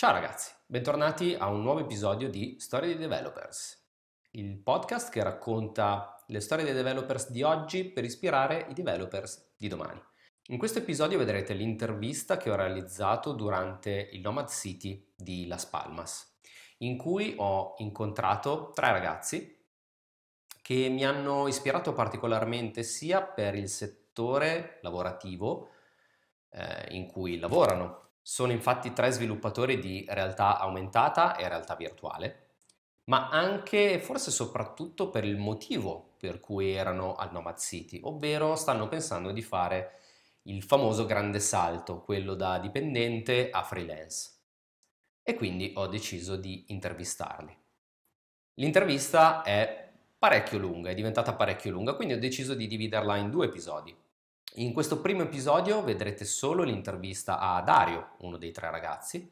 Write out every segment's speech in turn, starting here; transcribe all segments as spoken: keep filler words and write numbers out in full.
Ciao ragazzi, bentornati a un nuovo episodio di Storie dei Developers, il podcast che racconta le storie dei developers di oggi per ispirare i developers di domani. In questo episodio vedrete l'intervista che ho realizzato durante il Nomad City di Las Palmas, in cui ho incontrato tre ragazzi che mi hanno ispirato particolarmente sia per il settore lavorativo eh, in cui lavorano. Sono infatti tre sviluppatori di realtà aumentata e realtà virtuale, ma anche e forse soprattutto per il motivo per cui erano al Nomad City, ovvero stanno pensando di fare il famoso grande salto, quello da dipendente a freelance. E quindi ho deciso di intervistarli. L'intervista è parecchio lunga, è diventata parecchio lunga, quindi ho deciso di dividerla in due episodi. In questo primo episodio vedrete solo l'intervista a Dario, uno dei tre ragazzi,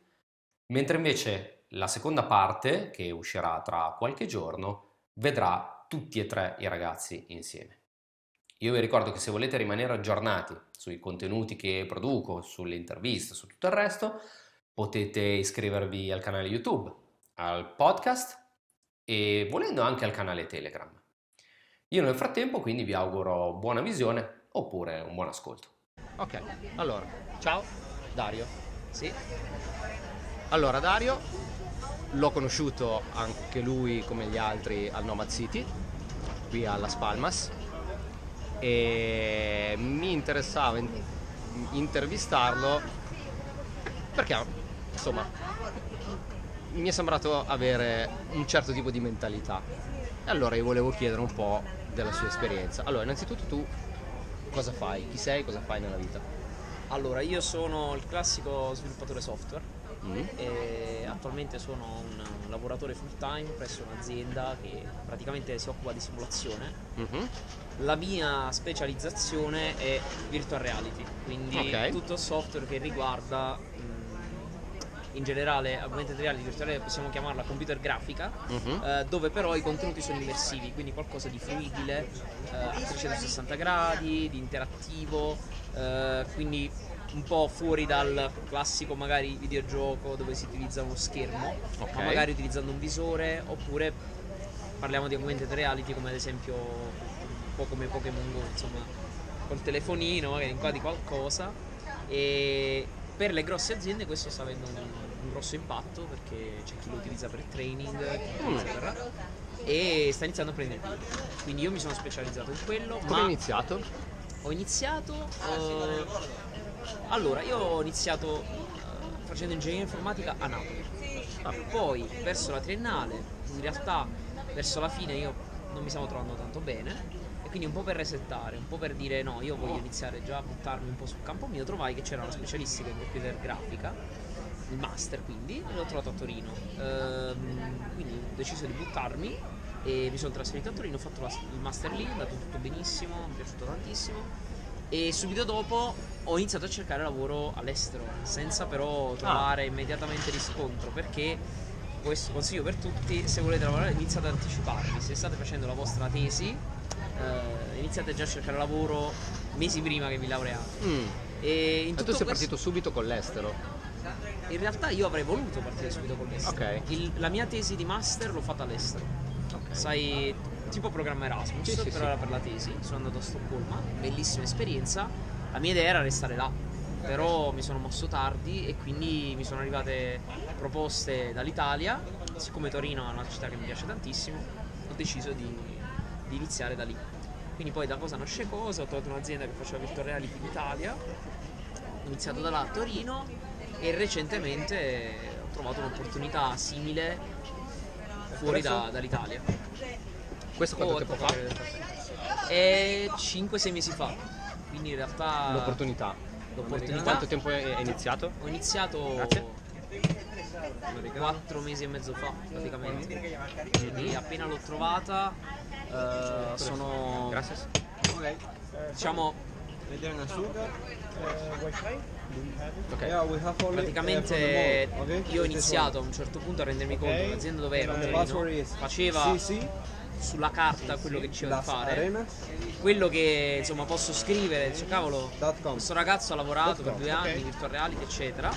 mentre invece la seconda parte, che uscirà tra qualche giorno, vedrà tutti e tre i ragazzi insieme. Io vi ricordo che se volete rimanere aggiornati sui contenuti che produco, sulle interviste, su tutto il resto, potete iscrivervi al canale YouTube, al podcast e volendo anche al canale Telegram. Io nel frattempo quindi vi auguro buona visione oppure un buon ascolto. Ok, allora, ciao Dario. Sì. Allora Dario, l'ho conosciuto anche lui come gli altri al Nomad City, qui a Las Palmas, e mi interessava intervistarlo perché, insomma, mi è sembrato avere un certo tipo di mentalità. E allora io volevo chiedere un po' della sua esperienza. Allora, innanzitutto tu cosa fai? Chi sei? Cosa fai nella vita? Allora, io sono il classico sviluppatore software mm. e attualmente sono un lavoratore full time presso un'azienda che praticamente si occupa di simulazione. Mm-hmm. La mia specializzazione è virtual reality, quindi okay. tutto il software che riguarda in generale augmented reality, virtual reality, possiamo chiamarla computer grafica, uh-huh. eh, dove però i contenuti sono immersivi, quindi qualcosa di fruibile eh, a trecentosessanta gradi, di interattivo, eh, quindi un po' fuori dal classico magari videogioco dove si utilizza uno schermo, okay. ma magari utilizzando un visore, oppure parliamo di augmented reality come ad esempio un po' come Pokémon Go, insomma, col telefonino magari inquadri qualcosa. E per le grosse aziende questo sta avendo un, un grosso impatto, perché c'è chi lo utilizza per training, eccetera, e sta iniziando a prendere piede. Quindi io mi sono specializzato in quello. Come ma hai iniziato? Ho iniziato eh, allora io ho iniziato eh, facendo ingegneria informatica a Napoli, ah, poi verso la triennale in realtà verso la fine io non mi stavo trovando tanto bene. Quindi un po' per resettare, un po' per dire no, io voglio iniziare già a buttarmi un po' sul campo mio, trovai che c'era una specialistica in computer grafica, il master quindi, e l'ho trovato a Torino. Ehm, quindi ho deciso di buttarmi e mi sono trasferito a Torino, ho fatto la, il master lì, è andato tutto benissimo, mi è piaciuto tantissimo e subito dopo ho iniziato a cercare lavoro all'estero, senza però trovare ah. immediatamente riscontro, perché questo consiglio per tutti: se volete lavorare iniziate ad anticiparvi, se state facendo la vostra tesi Uh, iniziate già a cercare lavoro mesi prima che vi laureate. Mm. E in tutto tu sei questo... partito subito con l'estero? In realtà io avrei voluto partire subito con l'estero. Okay. Il, la mia tesi di master l'ho fatta all'estero. Okay. Sai, tipo programma Erasmus, sì, sì, però sì. era per la tesi. Sono andato a Stoccolma, bellissima esperienza. La mia idea era restare là, però mi sono mosso tardi e quindi mi sono arrivate proposte dall'Italia. Siccome Torino è una città che mi piace tantissimo, ho deciso di di iniziare da lì. Quindi poi da cosa nasce cosa, ho trovato un'azienda che faceva virtual reality in Italia, ho iniziato da là a Torino e recentemente ho trovato un'opportunità simile fuori da, dall'Italia. Questo quanto oh, tempo fa? È cinque sei mesi fa, quindi in realtà l'opportunità. l'opportunità Quanto tempo è iniziato? Ho iniziato Grazie. quattro mesi e mezzo fa praticamente, quindi appena l'ho trovata eh, sono Gracias. diciamo okay. praticamente io ho iniziato a un certo punto a rendermi conto che l'azienda dove ero, Torino, faceva sulla carta quello che ci va a fare, quello che insomma posso scrivere, cioè, cavolo, questo ragazzo ha lavorato per due anni in virtual reality eccetera.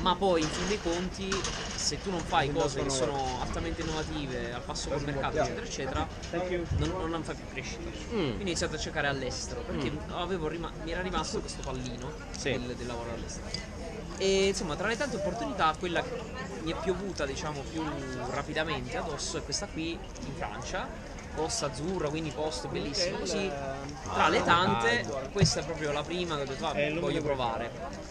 ma poi in fin dei conti se tu non fai cose che sono altamente innovative, al passo col mercato eccetera eccetera, non, non fai più crescita. Mm. Quindi ho iniziato a cercare all'estero, perché mm. avevo rima- mi era rimasto questo pallino sì. del, del lavoro all'estero. E insomma, tra le tante opportunità, quella che mi è piovuta diciamo più rapidamente addosso è questa qui in Francia, Costa Azzurra, quindi posto bellissimo così. Tra le tante questa è proprio la prima che ho detto ah, voglio provare.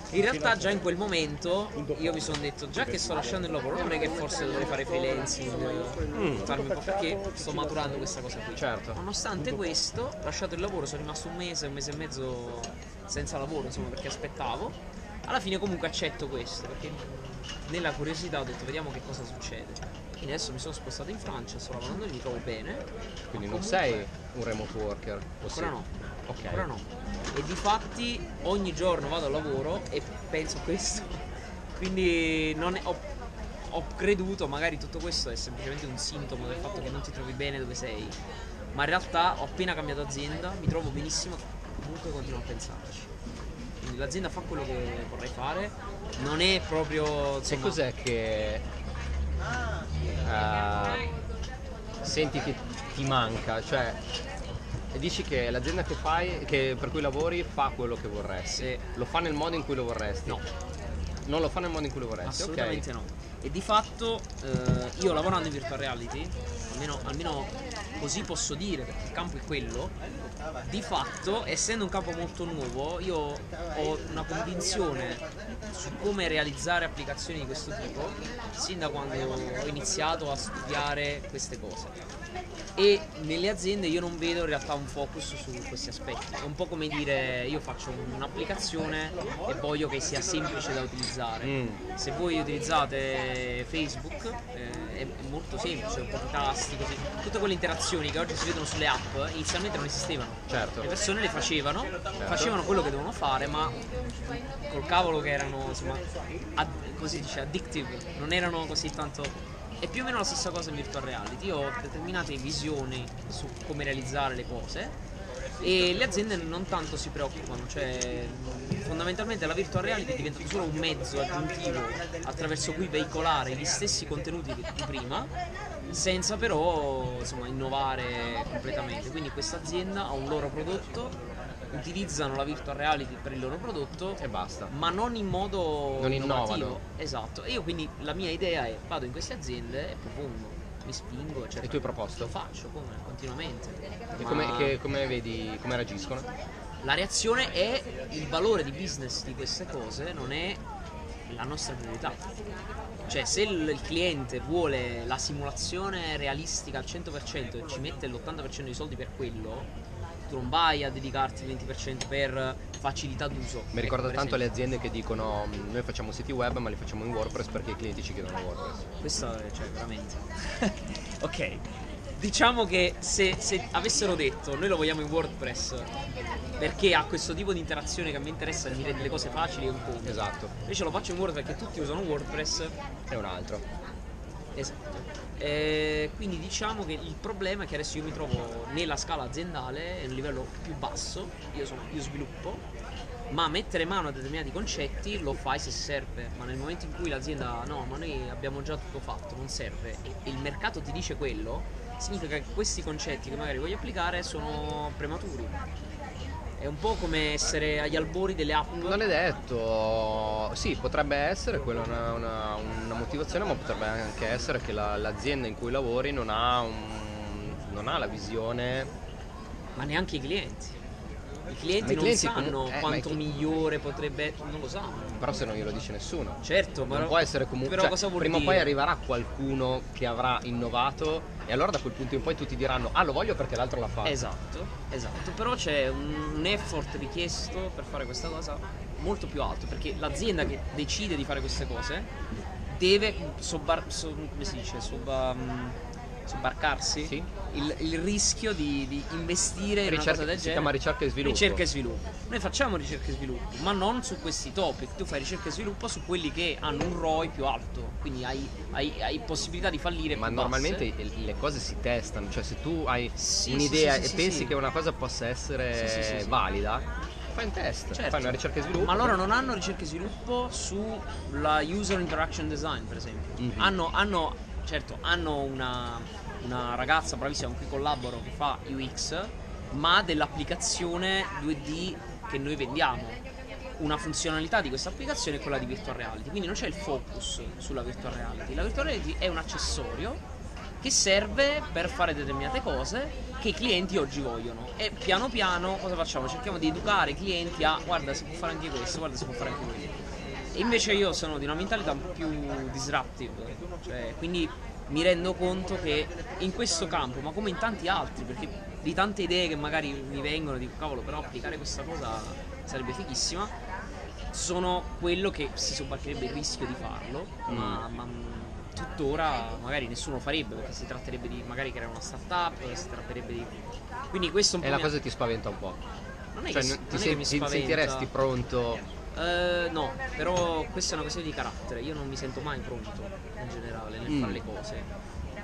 In realtà già in quel momento io mi sono detto, già che sto lasciando il lavoro, non è che forse dovrei fare freelancing, mm. farmi un po', perché sto maturando questa cosa qui. Certo. Nonostante questo, ho lasciato il lavoro, sono rimasto un mese, un mese e mezzo senza lavoro, insomma, perché aspettavo. Alla fine comunque accetto questo, perché nella curiosità ho detto vediamo che cosa succede. E adesso mi sono spostato in Francia, sto lavorando lì, mi trovo bene. Quindi non comunque... sei un remote worker? Ancora no. Okay. Ancora no. E difatti ogni giorno vado al lavoro e penso a questo. Quindi non è, ho, ho creduto magari tutto questo è semplicemente un sintomo del fatto che non ti trovi bene dove sei. Ma in realtà ho appena cambiato azienda, mi trovo benissimo, comunque continuo a pensarci. L'azienda fa quello che vorrei fare, non è proprio insomma... E cos'è che uh, senti che ti manca? Cioè dici che l'azienda che fai, che per cui lavori, fa quello che vorresti, sì. Lo fa nel modo in cui lo vorresti? No, non lo fa nel modo in cui lo vorresti? Assolutamente okay. No. E di fatto eh, io lavorando in virtual reality, almeno, almeno così posso dire, perché il campo è quello, di fatto essendo un campo molto nuovo io ho una convinzione su come realizzare applicazioni di questo tipo sin da quando ho iniziato a studiare queste cose, e nelle aziende io non vedo in realtà un focus su questi aspetti. È un po' come dire io faccio un'applicazione e voglio che sia semplice da utilizzare. Mm. Se voi utilizzate Facebook eh, è molto semplice, un podcast, così. Tutte quelle interazioni che oggi si vedono sulle app inizialmente non esistevano. Certo. Le persone le facevano, certo. Facevano quello che dovevano fare, ma col cavolo che erano insomma ad- così dice addictive, non erano così tanto. È più o meno la stessa cosa in virtual reality. Io ho determinate visioni su come realizzare le cose e le aziende non tanto si preoccupano, cioè fondamentalmente la virtual reality è diventato solo un mezzo aggiuntivo attraverso cui veicolare gli stessi contenuti di prima senza però insomma innovare completamente. Quindi questa azienda ha un loro prodotto, utilizzano la virtual reality per il loro prodotto e basta, ma non in modo non innovativo. Innovano. Esatto. E io quindi la mia idea è vado in queste aziende e propongo, mi spingo, eccetera. E tu hai proposto? Lo faccio come? Continuamente. E come, che, come vedi, come reagiscono? La reazione è il valore di business di queste cose, non è la nostra priorità. Cioè se il cliente vuole la simulazione realistica al cento per cento e ci mette l'ottanta per cento dei soldi per quello, tu non vai a dedicarti il venti per cento per facilità d'uso. Mi ricorda ecco, tanto esempio. Le aziende che dicono noi facciamo siti web ma li facciamo in WordPress perché i clienti ci chiedono WordPress. Questo è cioè veramente ok, diciamo che se, se avessero detto noi lo vogliamo in WordPress perché ha questo tipo di interazione che a me interessa, mi rende le cose facili, è un po'. Esatto. Invece lo faccio in WordPress perché tutti usano WordPress, è un altro. Esatto. Eh, quindi diciamo che il problema è che adesso io mi trovo nella scala aziendale, è un livello più basso, io, sono, io sviluppo, ma mettere mano a determinati concetti lo fai se serve, ma nel momento in cui l'azienda no, ma noi abbiamo già tutto fatto, non serve, e il mercato ti dice quello, significa che questi concetti che magari voglio applicare sono prematuri. È un po' come essere agli albori delle app. Non è detto, sì, potrebbe essere quella una, una, una motivazione, ma potrebbe anche essere che la, l'azienda in cui lavori non ha, un, non ha la visione. Ma neanche i clienti. I clienti i non clienti sanno com- eh, quanto chi... migliore potrebbe, non lo sanno. Però se non glielo dice nessuno. Certo, ma non può essere comunque. Però cioè, prima o poi arriverà qualcuno che avrà innovato e allora da quel punto in poi tutti diranno ah lo voglio perché l'altro l'ha fatto. Esatto, esatto. Però c'è un, un effort richiesto per fare questa cosa molto più alto, perché l'azienda che decide di fare queste cose deve sobbar, so, come si dice, sobba, sobbarcarsi sì. il, il rischio di, di investire ricerca, in una cosa del si genere. Chiama ricerca e sviluppo. Ricerca e sviluppo. Noi facciamo ricerca e sviluppo, ma non su questi topic. Tu fai ricerca e sviluppo su quelli che hanno un R O I più alto, quindi hai, hai, hai possibilità di fallire. Ma normalmente basse. Le cose si testano, cioè se tu hai sì, un'idea sì, sì, e sì, pensi sì. che una cosa possa essere sì, sì, sì, sì. valida, fai un test, certo. Fai una ricerca e sviluppo. Ma loro non hanno ricerca e sviluppo sulla user interaction design, per esempio. Mm-hmm. Hanno, hanno, certo, hanno una, una ragazza bravissima con cui collaboro che fa U X, ma dell'applicazione due D che noi vendiamo. Una funzionalità di questa applicazione è quella di virtual reality, quindi non c'è il focus sulla virtual reality. La virtual reality è un accessorio che serve per fare determinate cose che i clienti oggi vogliono, e piano piano cosa facciamo? Cerchiamo di educare i clienti a guarda si può fare anche questo, guarda si può fare anche quello. E invece io sono di una mentalità un po' più disruptive, cioè, quindi mi rendo conto che in questo campo, ma come in tanti altri, perché di tante idee che magari mi vengono dico cavolo però applicare questa cosa sarebbe fighissima, sono quello che si sobbarcherebbe il rischio di farlo, mm. ma, ma tuttora magari nessuno farebbe, perché si tratterebbe di magari creare una startup, si tratterebbe di... Quindi questo è un po' è la mia... cosa che ti spaventa un po'. Non è cioè, che, non ti, non sei, che mi ti sentiresti pronto? Uh, no, però questa è una questione di carattere, io non mi sento mai pronto in generale nel mm. fare le cose,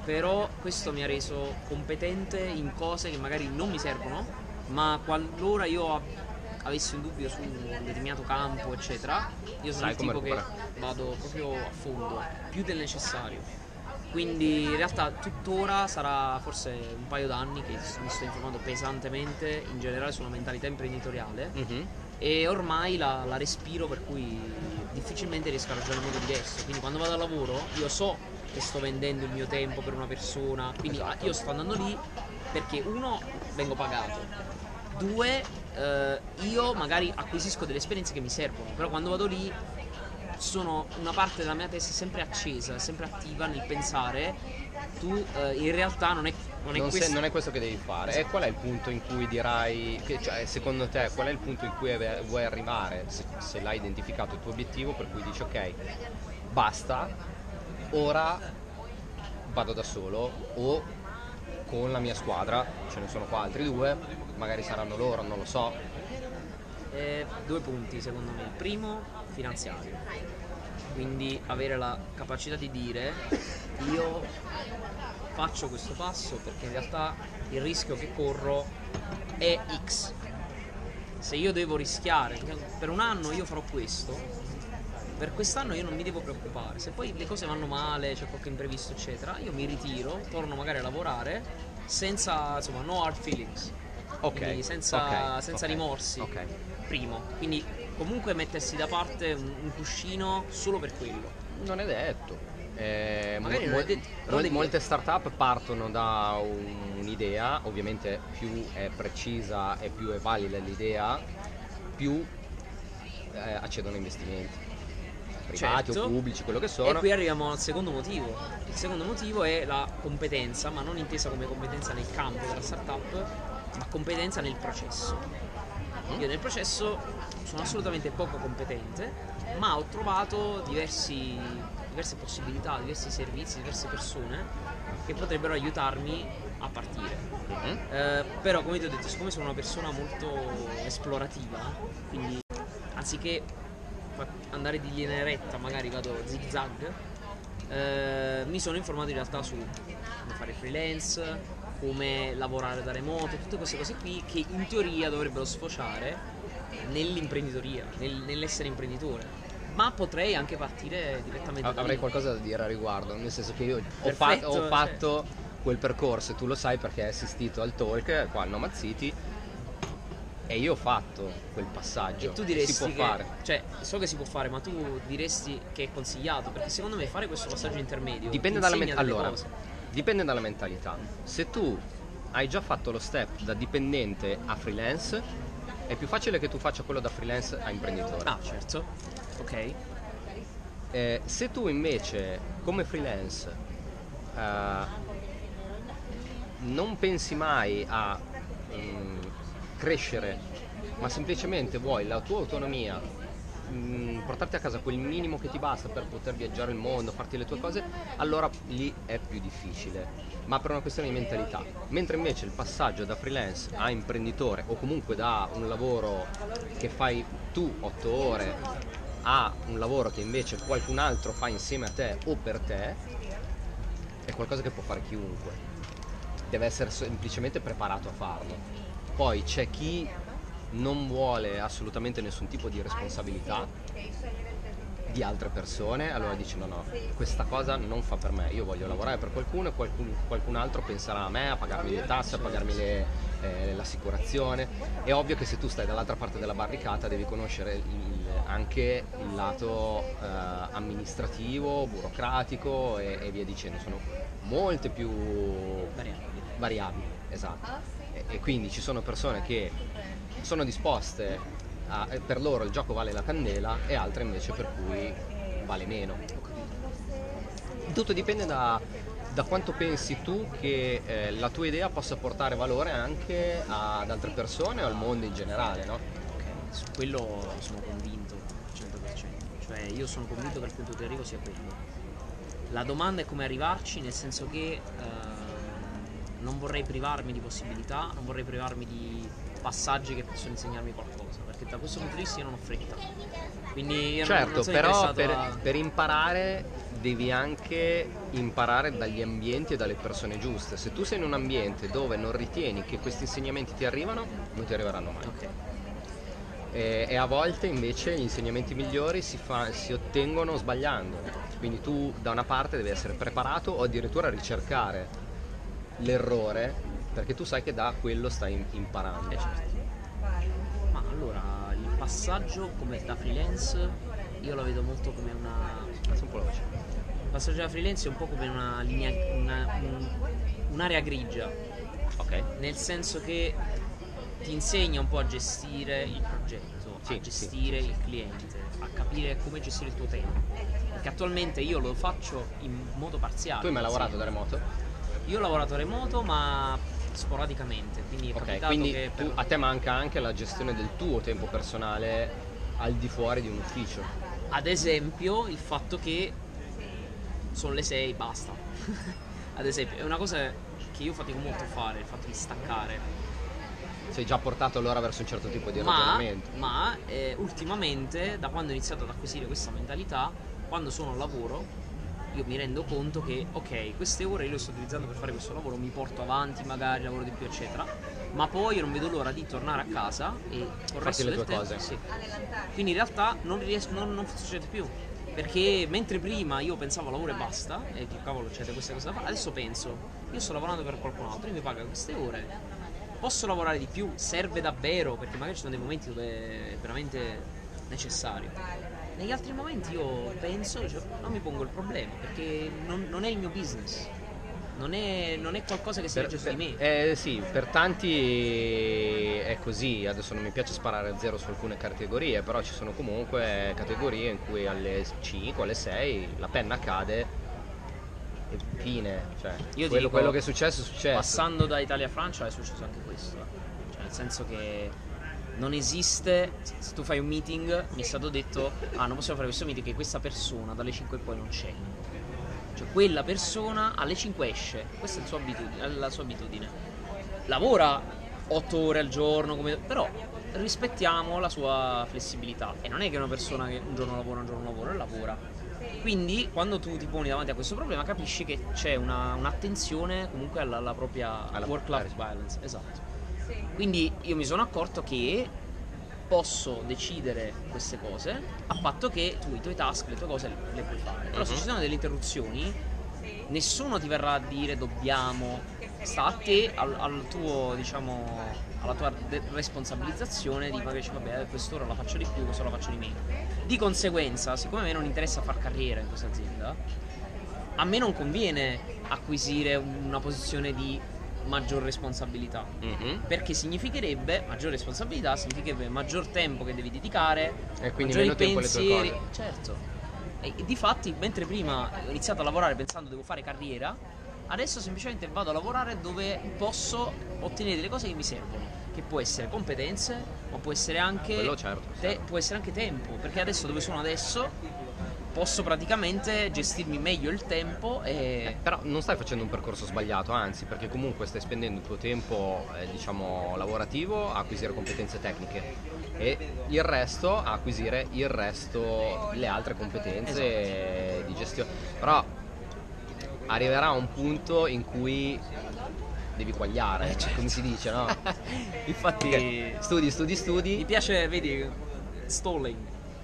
però questo mi ha reso competente in cose che magari non mi servono, ma qualora io ho avessi un dubbio su un determinato campo eccetera, io sono il tipo che vado proprio a fondo, più del necessario. Quindi in realtà tuttora sarà forse un paio d'anni che mi sto informando pesantemente in generale sulla mentalità imprenditoriale, mm-hmm. e ormai la, la respiro, per cui difficilmente riesco a ragionare in modo diverso. Quindi quando vado al lavoro io so che sto vendendo il mio tempo per una persona, quindi esatto. Io sto andando lì perché uno vengo pagato, due uh, io magari acquisisco delle esperienze che mi servono, però quando vado lì sono una parte della mia testa sempre accesa, sempre attiva nel pensare. Tu uh, in realtà non è non, non, è questo... se, non è questo che devi fare. Esatto. E qual è il punto in cui dirai che, cioè, secondo te qual è il punto in cui vuoi arrivare, se, se l'hai identificato il tuo obiettivo, per cui dici ok basta, ora vado da solo o con la mia squadra, ce ne sono qua altri due, magari saranno loro, non lo so. Eh, due punti secondo me. Il primo, finanziario, quindi avere la capacità di dire io faccio questo passo perché in realtà il rischio che corro è X, se io devo rischiare per un anno io farò questo, per quest'anno io non mi devo preoccupare, se poi le cose vanno male, c'è qualche imprevisto eccetera, io mi ritiro, torno magari a lavorare senza, insomma, no hard feelings, okay, senza, okay, senza okay, rimorsi, okay. Primo, quindi comunque mettersi da parte un, un cuscino solo per quello. Non è detto, eh, magari mo- non è detto. Mol- devi... molte startup partono da un, un'idea, ovviamente più è precisa e più è valida l'idea, più eh, accedono a investimenti privati, certo, o pubblici, quello che sono. E qui arriviamo al secondo motivo. Il secondo motivo è la competenza, ma non intesa come competenza nel campo della startup, ma competenza nel processo. Io nel processo sono assolutamente poco competente, ma ho trovato diversi, diverse possibilità, diversi servizi, diverse persone che potrebbero aiutarmi a partire. Mm-hmm. Eh, però come ti ho detto, siccome sono una persona molto esplorativa, quindi anziché andare di linea retta magari vado zig zag, eh, mi sono informato in realtà su come fare freelance, come lavorare da remoto, tutte queste cose qui che in teoria dovrebbero sfociare nell'imprenditoria, nel, nell'essere imprenditore, ma potrei anche partire direttamente. Avrei da lì qualcosa da dire a riguardo, nel senso che io perfetto, ho, fa- ho fatto cioè. quel percorso, tu lo sai perché hai assistito al talk qua a Nomad City. E io ho fatto quel passaggio. E tu diresti si può che, fare. Cioè, so che si può fare, ma tu diresti che è consigliato? Perché secondo me fare questo passaggio intermedio dipende dalla mentalità. Allora, cose. dipende dalla mentalità. Se tu hai già fatto lo step da dipendente a freelance, è più facile che tu faccia quello da freelance a imprenditore. Ah, certo. Ok. Eh, se tu invece, come freelance, eh, non pensi mai a... Mh, crescere, ma semplicemente vuoi la tua autonomia, mh, portarti a casa quel minimo che ti basta per poter viaggiare il mondo, farti le tue cose, allora lì è più difficile, ma per una questione di mentalità. Mentre invece il passaggio da freelance a imprenditore, o comunque da un lavoro che fai tu otto ore a un lavoro che invece qualcun altro fa insieme a te o per te, è qualcosa che può fare chiunque, deve essere semplicemente preparato a farlo. Poi c'è chi non vuole assolutamente nessun tipo di responsabilità di altre persone, allora dice no no, questa cosa non fa per me, io voglio lavorare per qualcuno e qualcun, qualcun altro penserà a me, a pagarmi le tasse, a pagarmi le, eh, l'assicurazione. È ovvio che se tu stai dall'altra parte della barricata devi conoscere il, anche il lato eh, amministrativo, burocratico e, e via dicendo, sono molte più variabili, variabili esatto. E, e quindi ci sono persone che sono disposte a, per loro il gioco vale la candela e altre invece per cui vale meno. Tutto dipende da, da quanto pensi tu che eh, la tua idea possa portare valore anche ad altre persone o al mondo in generale, no? Ok, su quello sono convinto cento per cento, cioè io sono convinto che il punto di arrivo sia quello. La domanda è come arrivarci, nel senso che eh, non vorrei privarmi di possibilità, non vorrei privarmi di passaggi che possono insegnarmi qualcosa, perché da questo punto di vista io non ho fretta. Quindi io certo, non, non sono però per, a... per imparare devi anche imparare dagli ambienti e dalle persone giuste. Se tu sei in un ambiente dove non ritieni che questi insegnamenti ti arrivano, non ti arriveranno mai. Okay. E, e a volte invece gli insegnamenti migliori si, fa, si ottengono sbagliando. Quindi tu da una parte devi essere preparato o addirittura ricercare l'errore, perché tu sai che da quello stai imparando. Certo. Ma allora il passaggio come da freelance io la vedo molto come una un po' veloce. Il passaggio da freelance è un po' come una linea, una, un, un'area grigia, okay. Nel senso che ti insegna un po' a gestire il progetto, sì, a gestire sì, sì, il cliente, a capire come gestire il tuo tempo, perché attualmente io lo faccio in modo parziale. Tu hai mai lavorato da remoto? Io ho lavorato remoto ma sporadicamente, quindi è okay, capitato quindi che per... tu, a te manca anche la gestione del tuo tempo personale al di fuori di un ufficio. Ad esempio il fatto che sono le sei, basta. Ad esempio è una cosa che io fatico molto a fare, il fatto di staccare. Sei già portato allora verso un certo tipo di ragionamento. Ma, ma eh, ultimamente, da quando ho iniziato ad acquisire questa mentalità, quando sono al lavoro io mi rendo conto che ok, queste ore io le sto utilizzando per fare questo lavoro, mi porto avanti, magari lavoro di più eccetera, ma poi io non vedo l'ora di tornare a casa e con il resto del tempo cose. Sì. Quindi in realtà non, ries- non, non succede più, perché mentre prima io pensavo lavoro e basta e che cavolo c'è questa cosa da fare, adesso penso io sto lavorando per qualcun altro, io mi paga queste ore, posso lavorare di più, serve davvero, perché magari ci sono dei momenti dove è veramente necessario. Negli altri momenti io penso, cioè, non mi pongo il problema, perché non, non è il mio business, non è, non è qualcosa che si legge su di me. Eh sì, per tanti è così, adesso non mi piace sparare a zero su alcune categorie, però ci sono comunque categorie in cui alle cinque, alle sei la penna cade e fine, cioè io quello, dico, quello che è successo è successo. Passando da Italia a Francia è successo anche questo, cioè nel senso che... non esiste, se tu fai un meeting mi è stato detto ah non possiamo fare questo meeting che questa persona dalle cinque in poi non c'è, cioè quella persona alle cinque esce, questa è la sua abitudine, la sua abitudine. Lavora otto ore al giorno come... però rispettiamo la sua flessibilità, e non è che una persona che un giorno lavora un giorno lavora e lavora, quindi quando tu ti poni davanti a questo problema capisci che c'è una, un'attenzione comunque alla, alla propria alla work-life balance, esatto. Quindi io mi sono accorto che posso decidere queste cose a patto che tu i tuoi task, le tue cose le puoi fare. Però se ci sono delle interruzioni, nessuno ti verrà a dire dobbiamo, sta a te, al, al tuo, diciamo, alla tua de- responsabilizzazione di magari vabbè quest'ora la faccio di più, quest'ora la faccio di meno. Di conseguenza, siccome a me non interessa far carriera in questa azienda, a me non conviene acquisire una posizione di maggior responsabilità, mm-hmm. perché significherebbe maggior responsabilità, significherebbe maggior tempo che devi dedicare e quindi meno tempo alle tue cose. Certo. E, e difatti mentre prima ho iniziato a lavorare pensando devo fare carriera, adesso semplicemente vado a lavorare dove posso ottenere delle cose che mi servono, che può essere competenze, ma può essere anche Quello certo, te- certo. può essere anche tempo, perché adesso dove sono adesso posso praticamente gestirmi meglio il tempo e... eh, però non stai facendo un percorso sbagliato, anzi, perché comunque stai spendendo il tuo tempo eh, diciamo lavorativo a acquisire competenze tecniche e il resto a acquisire il resto, le altre competenze, esatto. di gestione. Però arriverà un punto in cui devi quagliare, eh, certo. Come si dice, no? Infatti okay. studi, studi, studi. Mi piace, vedi, stalling,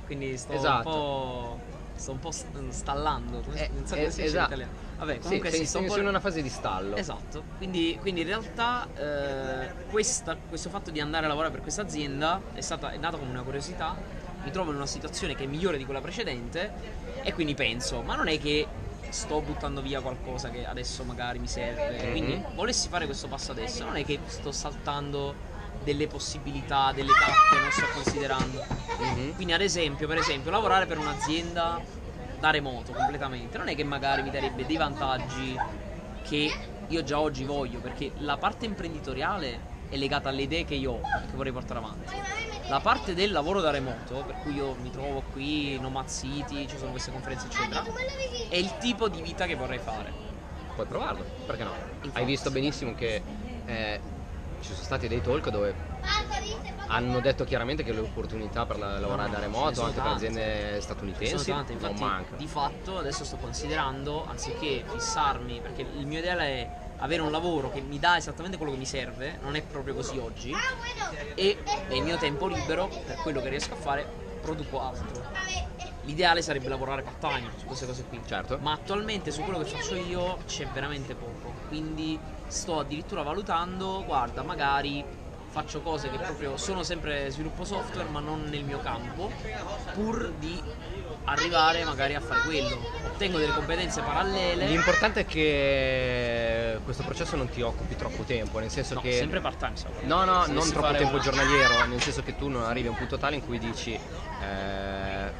quindi sto esatto. un po'... sto un po' stallando, eh, non so come eh, si dice esatto. in italiano. Vabbè, comunque sì, sì, sono in una fase di stallo. Esatto, quindi, quindi in realtà eh, questa, questo fatto di andare a lavorare per questa azienda è, stata, è nata come una curiosità. Mi trovo in una situazione che è migliore di quella precedente e quindi penso, ma non è che sto buttando via qualcosa che adesso magari mi serve, mm-hmm. quindi volessi fare questo passo adesso, non è che sto saltando delle possibilità, delle tappe, non sto considerando. Mm-hmm. Quindi ad esempio, per esempio, lavorare per un'azienda da remoto completamente, non è che magari mi darebbe dei vantaggi che io già oggi voglio, perché la parte imprenditoriale è legata alle idee che io ho, che vorrei portare avanti. La parte del lavoro da remoto, per cui io mi trovo qui, Nomad City, ci sono queste conferenze eccetera, è il tipo di vita che vorrei fare. Puoi provarlo, perché no? Infatti. Hai visto benissimo che... Eh, ci sono stati dei talk dove hanno detto chiaramente che le opportunità per la, lavorare no, da remoto anche tante. Per aziende statunitensi tante, infatti, non manca. Di fatto adesso sto considerando, anziché fissarmi, perché il mio ideale è avere un lavoro che mi dà esattamente quello che mi serve, non è proprio così oggi, e nel mio tempo libero, per quello che riesco a fare, produco altro. L'ideale sarebbe lavorare part time su queste cose qui, certo. Ma attualmente su quello che faccio io c'è veramente poco, quindi sto addirittura valutando, guarda, magari faccio cose che proprio sono sempre sviluppo software ma non nel mio campo, pur di arrivare magari a fare quello. Ottengo delle competenze parallele. L'importante è che questo processo non ti occupi troppo tempo, nel senso no, che sempre part time so. No no, se non troppo tempo una... giornaliero, nel senso che tu non arrivi a un punto tale in cui dici eh,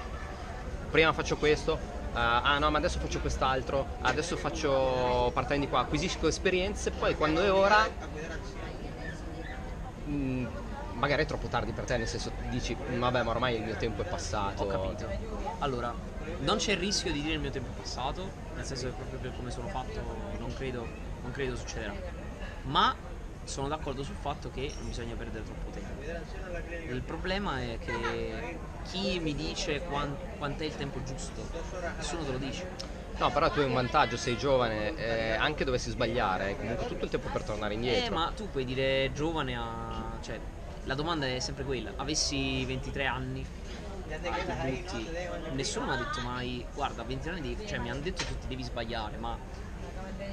prima faccio questo, uh, ah no ma adesso faccio quest'altro, adesso faccio part time di qua, acquisisco esperienze, poi quando è ora mh, magari è troppo tardi per te, nel senso dici vabbè ma ormai il mio tempo è passato. Ho capito. Allora, non c'è il rischio di dire il mio tempo è passato, nel senso che proprio per come sono fatto non credo, non credo succederà, ma sono d'accordo sul fatto che non bisogna perdere troppo tempo. Il problema è che chi mi dice quant'è il tempo giusto, nessuno te lo dice. No, però tu hai un vantaggio, sei giovane, eh, anche dovessi sbagliare, comunque tutto il tempo per tornare indietro. Eh, ma tu puoi dire giovane a... cioè, la domanda è sempre quella. Avessi ventitré anni, ah, tutti, nessuno mi ha detto mai, guarda, ventitré anni, di... cioè mi hanno detto tutti devi sbagliare, ma...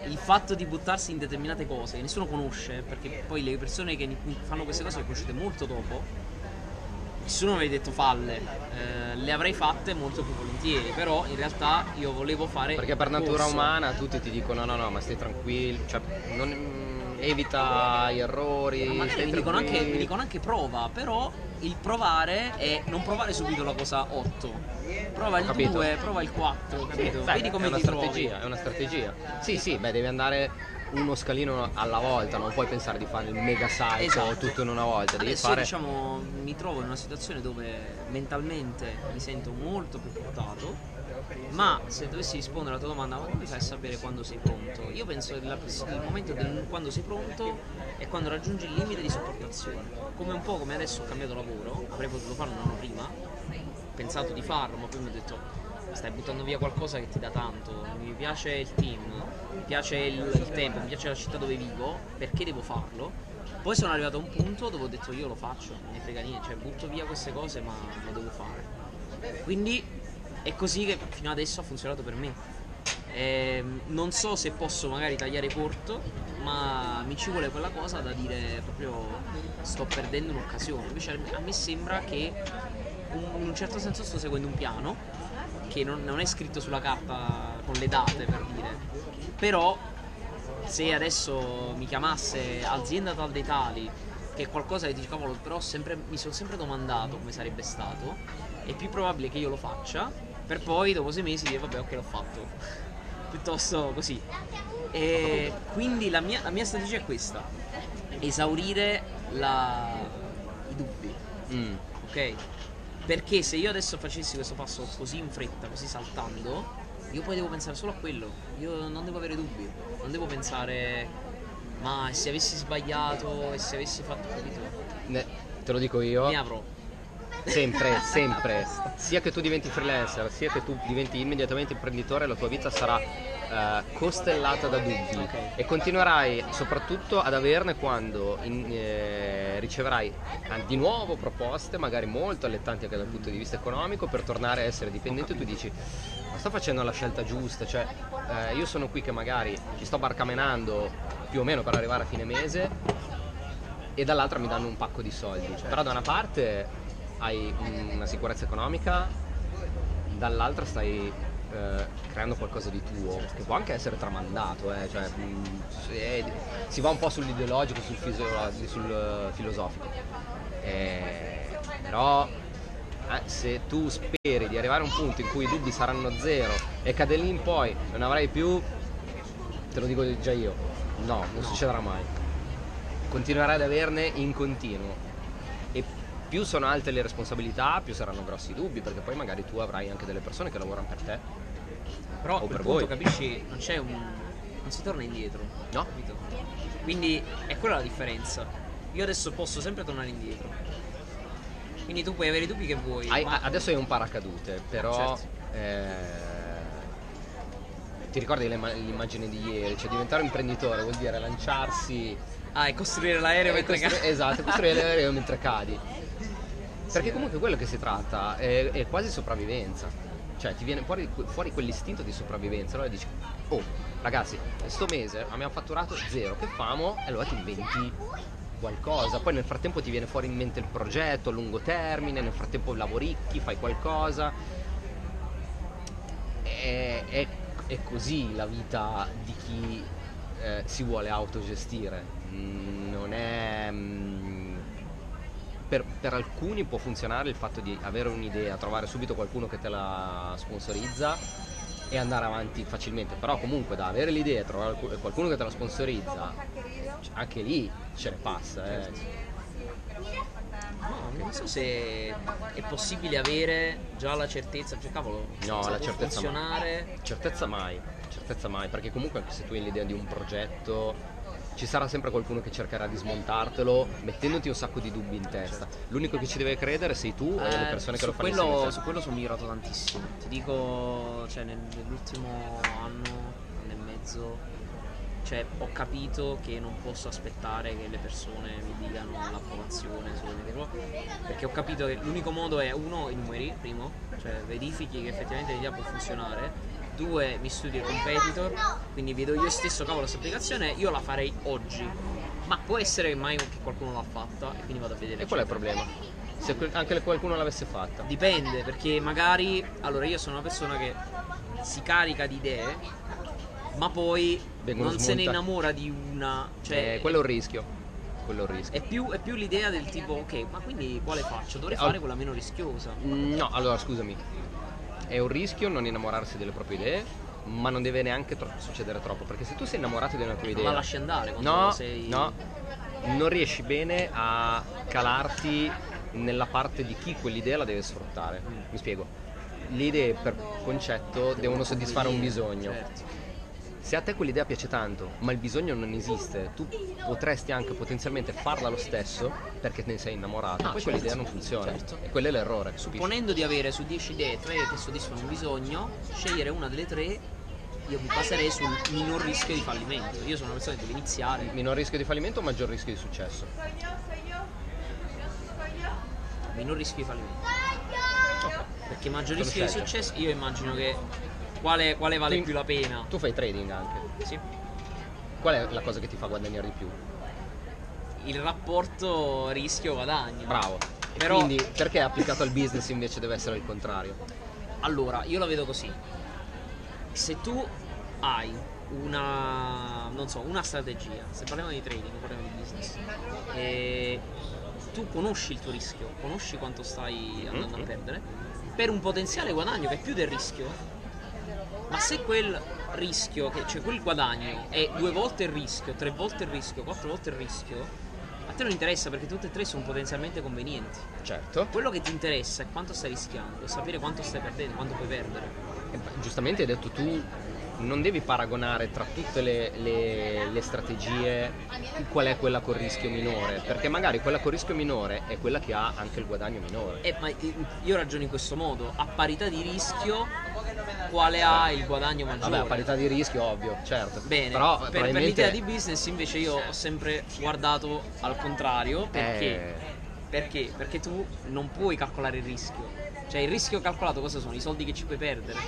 il fatto di buttarsi in determinate cose che nessuno conosce, perché poi le persone che fanno queste cose le conoscete molto dopo, nessuno mi aveva detto falle, eh, le avrei fatte molto più volentieri, però in realtà io volevo fare, perché per natura umana tutti ti dicono no no ma stai tranquillo, cioè non, evita gli errori, ma magari mi dicono, anche, mi dicono anche prova, però il provare è non provare subito la cosa otto, prova il capito. due, prova il quattro, capito? Sì, vedi come è una ti strategia, trovi. È una strategia. Sì, sì, beh, devi andare uno scalino alla volta, non puoi pensare di fare il mega salto esatto. tutto in una volta. Devi Adesso fare... diciamo, mi trovo in una situazione dove mentalmente mi sento molto più portato, ma se dovessi rispondere alla tua domanda, ma come fai a sapere quando sei pronto? Io penso che la, il momento del, quando sei pronto è quando raggiungi il limite di sopportazione, come un po' come adesso ho cambiato lavoro, avrei potuto farlo un anno prima, pensato di farlo, ma poi mi ho detto stai buttando via qualcosa che ti dà tanto, mi piace il team, mi piace il, il tempo, mi piace la città dove vivo, perché devo farlo? Poi sono arrivato a un punto dove ho detto io lo faccio, non mi frega niente, cioè butto via queste cose ma lo devo fare, quindi è così che fino adesso ha funzionato per me. Eh, non so se posso magari tagliare corto, ma mi ci vuole quella cosa da dire proprio sto perdendo un'occasione, invece a me sembra che in un certo senso sto seguendo un piano che non, non è scritto sulla carta con le date, per dire, però se adesso mi chiamasse azienda tal dei tali, che è qualcosa che dici cavolo però sempre, mi sono sempre domandato come sarebbe stato, è più probabile che io lo faccia per poi dopo sei mesi dire vabbè ok l'ho fatto piuttosto così. E quindi la mia, la mia strategia è questa, esaurire la, i dubbi, mm. ok? Perché se io adesso facessi questo passo così in fretta, così saltando, io poi devo pensare solo a quello, io non devo avere dubbi, non devo pensare ma se avessi sbagliato e se avessi fatto, capito? Ne, te lo dico io, ne avrò sempre, sempre sia che tu diventi freelancer, sia che tu diventi immediatamente imprenditore, la tua vita sarà eh, costellata da dubbi, okay, e continuerai soprattutto ad averne quando in, eh, riceverai di nuovo proposte magari molto allettanti anche dal punto di vista economico per tornare a essere dipendente. Tu dici, ma sto facendo la scelta giusta? Cioè eh, io sono qui che magari ci sto barcamenando più o meno per arrivare a fine mese e dall'altra mi danno un pacco di soldi, certo, però da una parte hai una sicurezza economica, dall'altra stai eh, creando qualcosa di tuo, certo, che può anche essere tramandato, eh, cioè, sì, si va un po' sull'ideologico, sul, fisiologico, sul filosofico, eh, però eh, se tu speri di arrivare a un punto in cui i dubbi saranno zero e che da lì in poi non avrai più, te lo dico già io, no, non no. succederà mai. Continuerai ad averne in continuo, e più sono alte le responsabilità più saranno grossi i dubbi, perché poi magari tu avrai anche delle persone che lavorano per te, però o per voi, capisci, non c'è un, non si torna indietro, no? Capito? Quindi è quella la differenza. Io adesso posso sempre tornare indietro, quindi tu puoi avere i dubbi che vuoi. Hai, ma... adesso hai un paracadute, però certo. eh... ti ricordi l'immagine di ieri, cioè diventare imprenditore vuol dire lanciarsi, ah, e costruire l'aereo e mentre costru- cadi. Esatto, costruire l'aereo mentre cadi, perché sì, comunque quello che si tratta è, è quasi sopravvivenza, cioè ti viene fuori, fuori quell'istinto di sopravvivenza, allora dici, oh ragazzi, sto mese abbiamo fatturato zero, che famo? E allora ti inventi qualcosa, poi nel frattempo ti viene fuori in mente il progetto a lungo termine, nel frattempo lavoricchi, fai qualcosa, è, è è così la vita di chi eh, si vuole autogestire. Mm, non è mm, per, per alcuni può funzionare il fatto di avere un'idea, trovare subito qualcuno che te la sponsorizza e andare avanti facilmente, però comunque da avere l'idea e trovare qualcuno che te la sponsorizza, anche lì ce ne passa, eh. No, non so se è possibile avere già la certezza, cioè cavolo, no, la certezza funzionare. Mai. certezza mai, certezza mai, perché comunque anche se tu hai l'idea di un progetto ci sarà sempre qualcuno che cercherà di smontartelo mettendoti un sacco di dubbi in testa. Certo. L'unico che ci deve credere sei tu eh, e le persone che lo fanno quello, insieme. Su quello sono migliorato tantissimo, ti dico, cioè nel, nell'ultimo anno, anno e mezzo, cioè ho capito che non posso aspettare che le persone mi dicano l'approvazione sulle, perché ho capito che l'unico modo è, uno, i numeri, primo, cioè verifichi che effettivamente l'idea può funzionare, due, mi studio il competitor, quindi vedo io stesso, cavolo, questa applicazione io la farei oggi, ma può essere che mai qualcuno l'ha fatta, e quindi vado a vedere. E qual è il problema? Se anche qualcuno l'avesse fatta? Dipende, perché magari, allora io sono una persona che si carica di idee, ma poi Vengono non smonta. se ne innamora di una, cioè eh, quello è un rischio, quello è un rischio. È più, è più l'idea del tipo, ok, ma quindi quale faccio? Dovrei All... fare quella meno rischiosa. No, allora scusami, è un rischio non innamorarsi delle proprie idee, ma non deve neanche tro- succedere troppo, perché se tu sei innamorato di una tua idea, ma la lasci andare quando no, sei... no, non riesci bene a calarti nella parte di chi quell'idea la deve sfruttare. Mm. Mi spiego, le idee per concetto devono soddisfare un bisogno. Certo. Se a te quell'idea piace tanto, ma il bisogno non esiste, tu potresti anche potenzialmente farla lo stesso perché te ne sei innamorato, ah, poi certo, quell'idea non funziona, certo, e quello è l'errore. Supponendo di avere su dieci idee tre che soddisfano un bisogno, scegliere una delle tre, io mi baserei sul minor rischio di fallimento. Io sono una persona che deve iniziare. Minor rischio di fallimento o maggior rischio di successo? Minor rischio di fallimento, okay, perché maggior rischio di successo, io immagino che Quale, quale vale tu, più la pena? Tu fai trading anche? Sì. Qual è la cosa che ti fa guadagnare di più? Il rapporto rischio-guadagno. Bravo. Però... Quindi perché applicato al business invece deve essere il contrario? Allora, io la vedo così. Se tu hai una, non so, una strategia, se parliamo di trading, parliamo di business, e tu conosci il tuo rischio, conosci quanto stai andando mm-hmm. a perdere, per un potenziale guadagno che è più del rischio. Ma se quel rischio, che, cioè quel guadagno è due volte il rischio, tre volte il rischio, quattro volte il rischio, a te non interessa perché tutte e tre sono potenzialmente convenienti. Certo. Quello che ti interessa è quanto stai rischiando, sapere quanto stai perdendo, quanto puoi perdere. E, giustamente hai detto tu, non devi paragonare tra tutte le, le, le strategie qual è quella con rischio minore, perché magari quella con rischio minore è quella che ha anche il guadagno minore. Eh, ma io ragiono in questo modo, a parità di rischio... quale ha il guadagno maggiore. Vabbè, parità di rischio, ovvio, certo. Bene, però per, probabilmente... per l'idea di business invece io ho sempre guardato al contrario, perché? Eh... perché? Perché tu non puoi calcolare il rischio. Cioè il rischio calcolato cosa sono? I soldi che ci puoi perdere.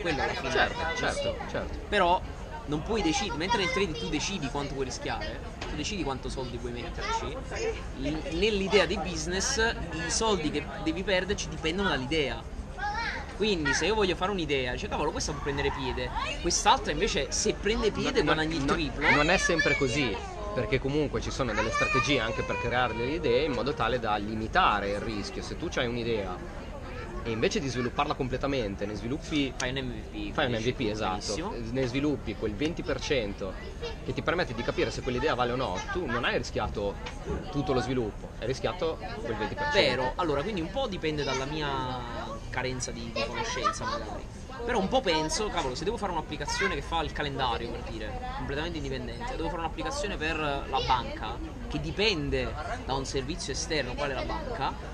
Quello alla fine. Certo, certo, certo. Però non puoi decidere, mentre nel trading tu decidi quanto puoi rischiare, tu decidi quanto soldi puoi metterci. L- nell'idea di business i soldi che devi perderci dipendono dall'idea. Quindi se io voglio fare un'idea, dice cavolo, questa può prendere piede, quest'altra invece se prende piede guadagni il triplo. Non è sempre così, perché comunque ci sono delle strategie anche per creare delle idee in modo tale da limitare il rischio. Se tu hai un'idea e invece di svilupparla completamente ne sviluppi, fai un M V P, fai un M V P, esatto, benissimo. Ne sviluppi quel venti per cento che ti permette di capire se quell'idea vale o no, tu non hai rischiato tutto lo sviluppo, hai rischiato quel venti per cento. Vero, allora quindi un po' dipende dalla mia carenza di, di conoscenza magari, però un po' penso, cavolo, se devo fare un'applicazione che fa il calendario, per dire, completamente indipendente, devo fare un'applicazione per la banca che dipende da un servizio esterno, qual è la banca,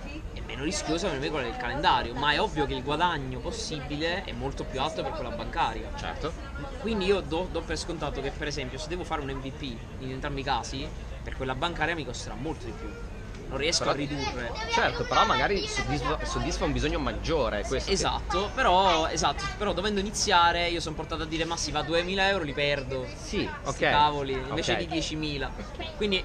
meno rischiosa per me quella del calendario, ma è ovvio che il guadagno possibile è molto più alto per quella bancaria. Certo. Quindi io do, do per scontato che per esempio se devo fare un M V P in entrambi i casi, per quella bancaria mi costerà molto di più, non riesco però a ridurre. Certo, però magari soddisfa, soddisfa un bisogno maggiore, questo. Esatto, che... però esatto, però dovendo iniziare io sono portato a dire ma sì, va a duemila euro li perdo. Sì, ok. Sti cavoli, invece okay. di diecimila. Quindi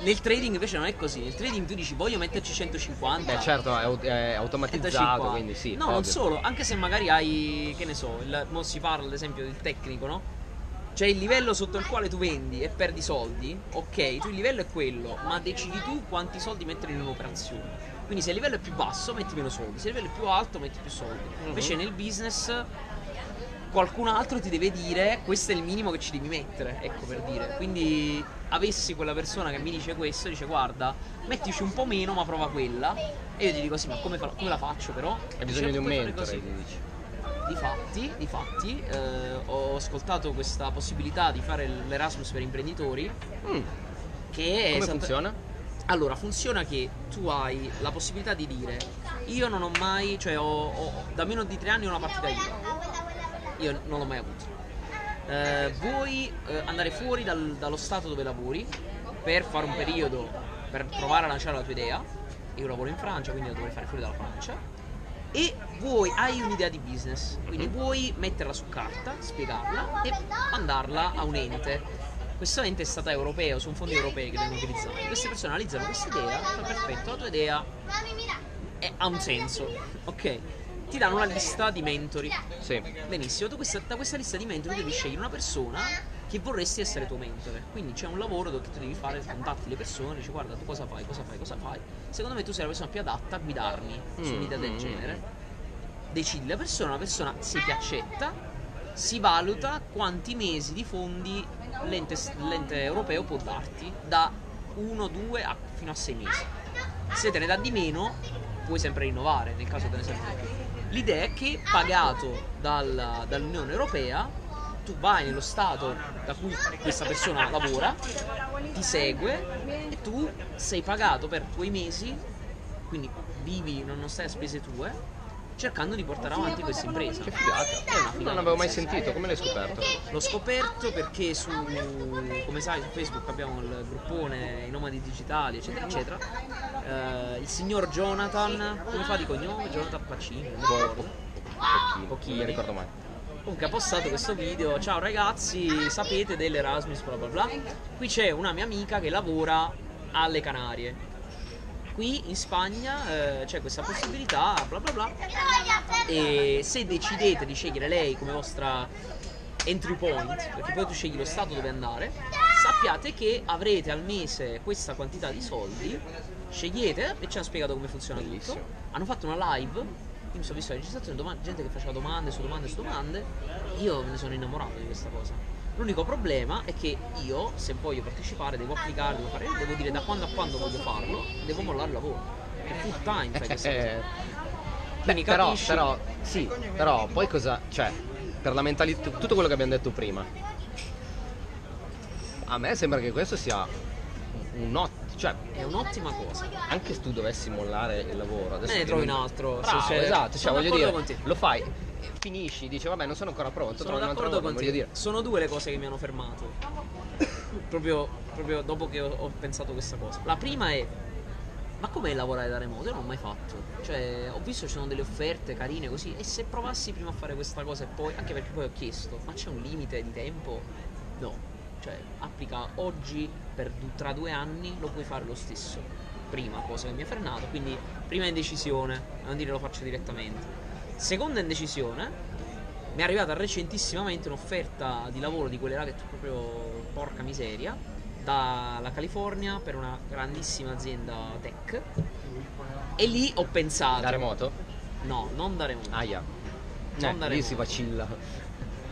nel trading invece non è così, nel trading tu dici voglio metterci centocinquanta. Beh certo, è, è automatizzato, centocinquanta. Quindi sì. No, non solo, anche se magari hai, che ne so, il, mo si parla ad esempio del tecnico, no? C'è il livello sotto il quale tu vendi e perdi soldi, ok, tu il livello è quello, ma decidi tu quanti soldi mettere in un'operazione. Quindi se il livello è più basso metti meno soldi, se il livello è più alto metti più soldi. Invece uh-huh. nel business qualcun altro ti deve dire questo è il minimo che ci devi mettere, ecco, per dire. Quindi avessi quella persona che mi dice questo, dice guarda mettici un po' meno ma prova quella, e io gli dico sì, ma come, fa- come la faccio però? Hai bisogno, certo, di un mentore. Difatti, difatti eh, ho ascoltato questa possibilità di fare l'Erasmus per imprenditori. mm. Che è come esatt- funziona? Allora funziona che tu hai la possibilità di dire io non ho mai, cioè ho, ho da meno di tre anni una partita I V A. Io non l'ho mai avuto. Eh, vuoi eh, andare fuori dal, dallo stato dove lavori per fare un periodo, per provare a lanciare la tua idea? Io lavoro in Francia, quindi la dovrei fare fuori dalla Francia. E vuoi, hai un'idea di business, quindi vuoi metterla su carta, spiegarla e mandarla a un ente. Questo ente è stato europeo, sono fondi europei che devono utilizzare. Queste persone analizzano questa idea, fa perfetto, la tua idea è, ha un senso, ok? Ti danno una lista di mentori. Sì. Benissimo, tu questa, da questa lista di mentori devi scegliere una persona che vorresti essere tuo mentore. Quindi c'è un lavoro dove tu devi fare, contatti le persone, dici guarda tu cosa fai, cosa fai, cosa fai. Secondo me tu sei la persona più adatta a guidarmi mm. su un'idea del genere. Decidi la persona, la persona se ti accetta, si valuta quanti mesi di fondi l'ente, l'ente europeo può darti, da uno, due a, fino a sei mesi. Se te ne dà di meno puoi sempre rinnovare nel caso te ne serve più. L'idea è che pagato dal, dall'Unione Europea tu vai nello stato da cui questa persona lavora, ti segue e tu sei pagato per quei mesi, quindi vivi, non stai a spese tue, cercando di portare avanti questa impresa. Che figata, è una figata. Non l'avevo mai sentito, come l'hai scoperto? L'ho scoperto perché su, come sai, su Facebook abbiamo il gruppone I Nomadi Digitali, eccetera eccetera. Eh, il signor Jonathan, come fa di cognome? Jonathan Pacini, non ricordo. Pacchini, Pacchini. Non mi ricordo mai. Comunque ha postato questo video, ciao ragazzi, sapete dell'Erasmus bla bla bla, qui c'è una mia amica che lavora alle Canarie. Qui in Spagna eh, c'è questa possibilità, bla bla bla, e se decidete di scegliere lei come vostra entry point, perché poi tu scegli lo stato dove andare, sappiate che avrete al mese questa quantità di soldi, scegliete, e ci hanno spiegato come funziona tutto. Hanno fatto una live, io mi sono visto la registrazione, dom- gente che faceva domande su domande su domande, io me ne sono innamorato di questa cosa. L'unico problema è che io, se voglio partecipare, devo applicare, devo fare, devo dire da quando a quando voglio farlo, devo mollare il lavoro. È full time, fai questa cosa. Beh, però, però, sì, però poi cosa, cioè, per la mentalità, tutto quello che abbiamo detto prima, a me sembra che questo sia un ottimo, cioè è un'ottima cosa. Anche se tu dovessi mollare il lavoro adesso, me ne trovi un altro. Bravo, se esatto, cioè voglio dire, lo fai. finisci, dici vabbè non sono ancora pronto, sono d'accordo con te. Dire. Sono due le cose che mi hanno fermato proprio, proprio dopo che ho, ho pensato questa cosa. La prima è: ma com'è lavorare da remoto? Io non l'ho mai fatto. Cioè, ho visto ci sono delle offerte carine così, e se provassi prima a fare questa cosa e poi, anche perché poi ho chiesto, ma c'è un limite di tempo? No. Cioè, applica oggi, per du- tra due anni lo puoi fare lo stesso. Prima cosa che mi ha fermato, quindi prima indecisione, non dire lo faccio direttamente. Seconda indecisione, mi è arrivata recentissimamente un'offerta di lavoro di quelle là che tu proprio, porca miseria, dalla California per una grandissima azienda tech, e lì ho pensato... Da remoto? No, non da remoto. Ah, yeah. Non cioè, da remoto. Lì si vacilla.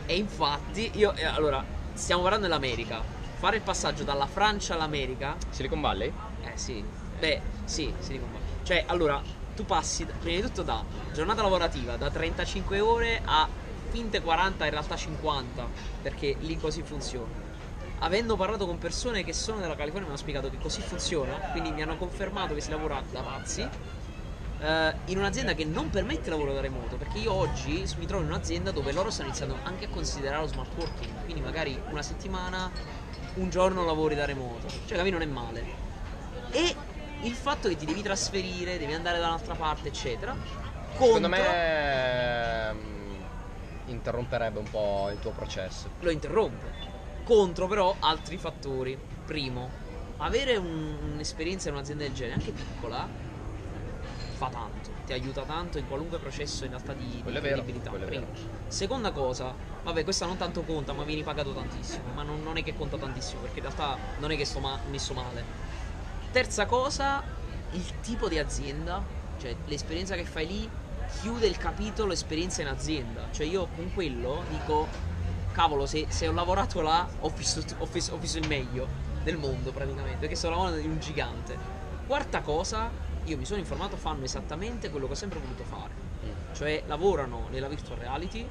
E infatti io, allora, stiamo parlando dell'America, fare il passaggio dalla Francia all'America... Silicon Valley? Eh sì, beh, sì, Silicon Valley. Cioè, allora... tu passi prima di tutto da giornata lavorativa da trentacinque ore a finte quaranta, in realtà cinquanta, perché lì così funziona. Avendo parlato con persone che sono della California mi hanno spiegato che così funziona, quindi mi hanno confermato che si lavora da pazzi, eh, in un'azienda che non permette il lavoro da remoto, perché io oggi mi trovo in un'azienda dove loro stanno iniziando anche a considerare lo smart working, quindi magari una settimana, un giorno lavori da remoto, cioè capi, non è male. E il fatto che ti devi trasferire, devi andare da un'altra parte, eccetera, contro... secondo me interromperebbe un po' il tuo processo. Lo interrompe. Contro però altri fattori. Primo, avere un, un'esperienza in un'azienda del genere, anche piccola, fa tanto, ti aiuta tanto in qualunque processo in realtà di credibilità. Seconda cosa, vabbè, questa non tanto conta, ma vieni pagato tantissimo, ma non, non è che conta tantissimo, perché in realtà non è che sto ma- messo male. Terza cosa, il tipo di azienda, cioè l'esperienza che fai lì chiude il capitolo esperienza in azienda. Cioè io con quello dico, cavolo, se, se ho lavorato là ho visto, ho, visto, ho visto il meglio del mondo praticamente, perché sto lavorando in un gigante. Quarta cosa, io mi sono informato, fanno esattamente quello che ho sempre voluto fare, cioè lavorano nella virtual reality,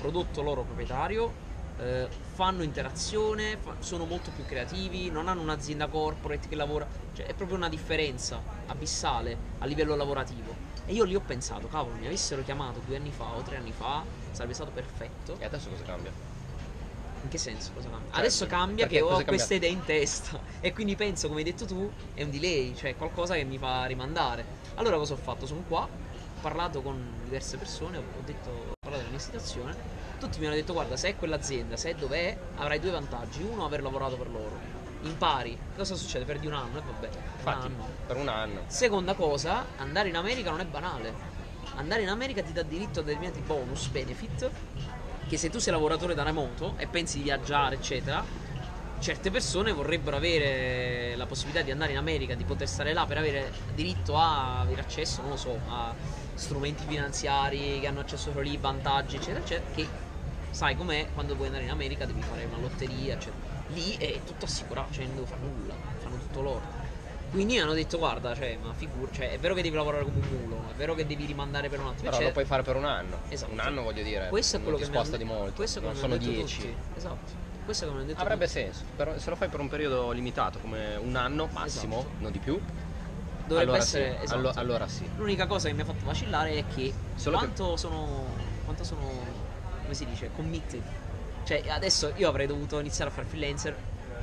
prodotto loro proprietario. Uh, fanno interazione, fa- sono molto più creativi, non hanno un'azienda corporate che lavora, cioè è proprio una differenza abissale a livello lavorativo. E io lì ho pensato, cavolo, mi avessero chiamato due anni fa o tre anni fa sarebbe stato perfetto. E adesso cosa cambia? In che senso cosa cambia? Cioè, adesso cambia che ho queste idee in testa e quindi penso, come hai detto tu, è un delay, cioè qualcosa che mi fa rimandare. Allora cosa ho fatto? Sono qua, ho parlato con diverse persone, ho detto, ho parlato della mia situazione. Tutti mi hanno detto, guarda, se è quell'azienda, se è dov'è, avrai due vantaggi. Uno, aver lavorato per loro, impari. Cosa succede? Perdi un anno e vabbè. Infatti, un anno. Per un anno. Seconda cosa, andare in America non è banale. Andare in America ti dà diritto a determinati bonus, benefit, che se tu sei lavoratore da remoto e pensi di viaggiare, eccetera, certe persone vorrebbero avere la possibilità di andare in America, di poter stare là per avere diritto a avere accesso, non lo so, a strumenti finanziari che hanno accesso solo lì, vantaggi, eccetera, eccetera, che... sai com'è, quando vuoi andare in America devi fare una lotteria, eccetera. Lì è tutto assicurato, cioè non devo fare nulla, fanno tutto loro. Quindi mi hanno detto, guarda, cioè, ma figura, cioè, è vero che devi lavorare come un mulo, è vero che devi rimandare per un attimo, però eccetera. Lo puoi fare per un anno. Esatto. Un anno, voglio dire, questo è quello che mi sposta di molto. Questo è quello, non sono dieci. Esatto. Questo è quello che mi hanno detto. Avrebbe tutti senso, però se lo fai per un periodo limitato, come un anno massimo, esatto, non di più, dovrebbe allora essere, sì. Esatto. Allo- allora sì. L'unica cosa che mi ha fatto vacillare è che Solo quanto che... sono quanto sono come si dice, committed. Cioè adesso io avrei dovuto iniziare a fare freelancer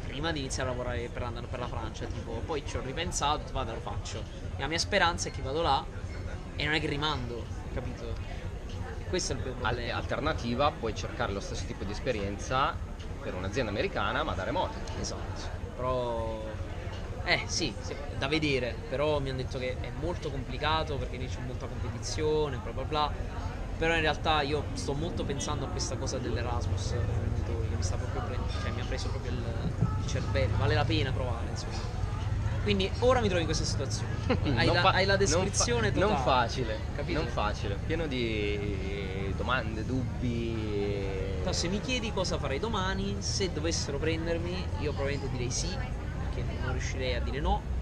prima di iniziare a lavorare per, andare per la Francia, tipo, poi ci ho ripensato, vado, lo faccio. E la mia speranza è che vado là e non è che rimando, capito? E questo è il mio problema. Alternativa, puoi cercare lo stesso tipo di esperienza per un'azienda americana ma da remoto. Esatto. Però eh sì, sì, da vedere, però mi hanno detto che è molto complicato perché lì c'è molta competizione, bla bla bla. Però in realtà io sto molto pensando a questa cosa dell'Erasmus che mi sta proprio prendendo, cioè mi ha preso proprio il, il cervello, vale la pena provare, insomma. Quindi ora mi trovo in questa situazione. Hai, la, fa- hai la descrizione non fa- totale. Non facile, capito? Non facile, pieno di domande, dubbi. No, se mi chiedi cosa farei domani, se dovessero prendermi, io probabilmente direi sì, perché non riuscirei a dire no.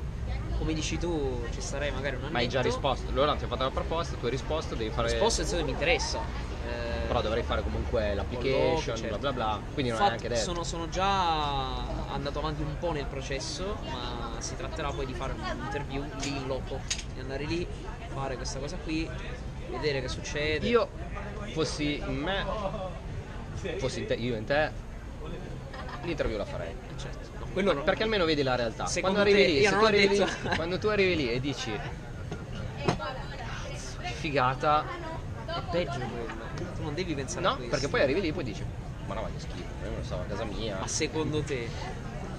Come dici tu, ci starei magari un annetto. Ma hai già risposto, loro ti hanno fatto la proposta, tu hai risposto, devi fare... risposto è che mi interessa. Eh, Però dovrei fare comunque l'application, certo, bla bla bla, quindi non è neanche detto. Sono, sono già andato avanti un po' nel processo, ma si tratterà poi di fare un'interview lì in loco, di andare lì, fare questa cosa qui, vedere che succede. Io fossi in me, fossi in te, io in te, l'interview la farei. Certo. Quello non... Perché almeno vedi la realtà. Secondo quando arrivi, te, lì, se tu arrivi lì, quando tu arrivi lì e dici cazzo, che figata, è peggio quello. Tu non devi pensare, no, a questo. No, perché poi arrivi lì e poi dici ma no, ma che schifo, io non lo so, a casa mia. Ma secondo te?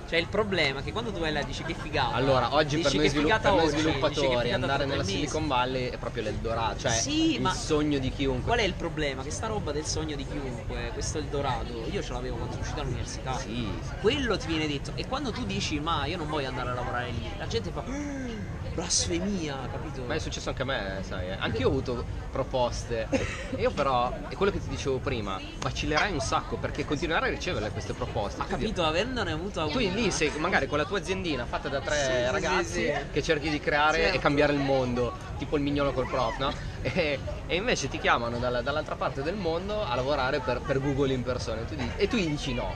Cioè il problema è che quando tu vai là dici che figata. Allora oggi per noi, svilu- per noi oggi, sviluppatori andare nella Silicon Valley è proprio l'Eldorado. Cioè sì, il ma sogno di chiunque. Qual è il problema? Che sta roba del sogno di chiunque, questo Eldorado, io ce l'avevo quando sono uscito all'università. Sì. Quello ti viene detto. E quando tu dici ma io non voglio andare a lavorare lì, la gente fa blasfemia, capito? Ma è successo anche a me, sai, eh. Anche io ho avuto proposte. Io però, è quello che ti dicevo prima, vacillerai un sacco perché continuerai a riceverle queste proposte. Ma capito, dire, avendone avuto avuto. Tu lì sei magari con la tua aziendina fatta da tre sì, ragazzi sì, sì, sì. che cerchi di creare certo. e cambiare il mondo, tipo il mignolo col prof, no? E, e invece ti chiamano dalla, dall'altra parte del mondo a lavorare per, per Google in persona e tu, dici, e tu gli dici no.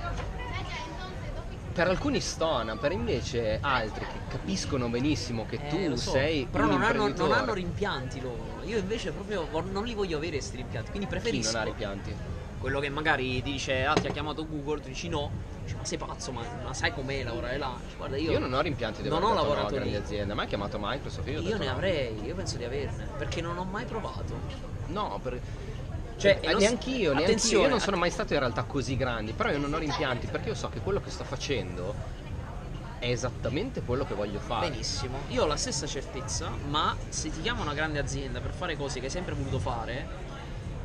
Per alcuni stona, per invece altri che capiscono benissimo che eh, tu so, sei però un non imprenditore. Però non hanno rimpianti loro, io invece proprio non li voglio avere questi rimpianti, quindi preferisco... Chi non ha rimpianti? Quello che magari ti dice, ah ti ha chiamato Google, tu dici no, dici, ma sei pazzo, ma, ma sai com'è lavorare là? Dici, guarda, io, io non ho rimpianti di non aver ho lavorato in una grande lì. azienda, ma hai chiamato Microsoft? Io, io ne avrei, io penso di averne, perché non ho mai provato. No, perché... Cioè, eh, neanch'io, neanch'io, io non sono mai stato in realtà così grandi, però io non ho rimpianti perché io so che quello che sto facendo è esattamente quello che voglio fare. Benissimo, io ho la stessa certezza, ma se ti chiama una grande azienda per fare cose che hai sempre voluto fare,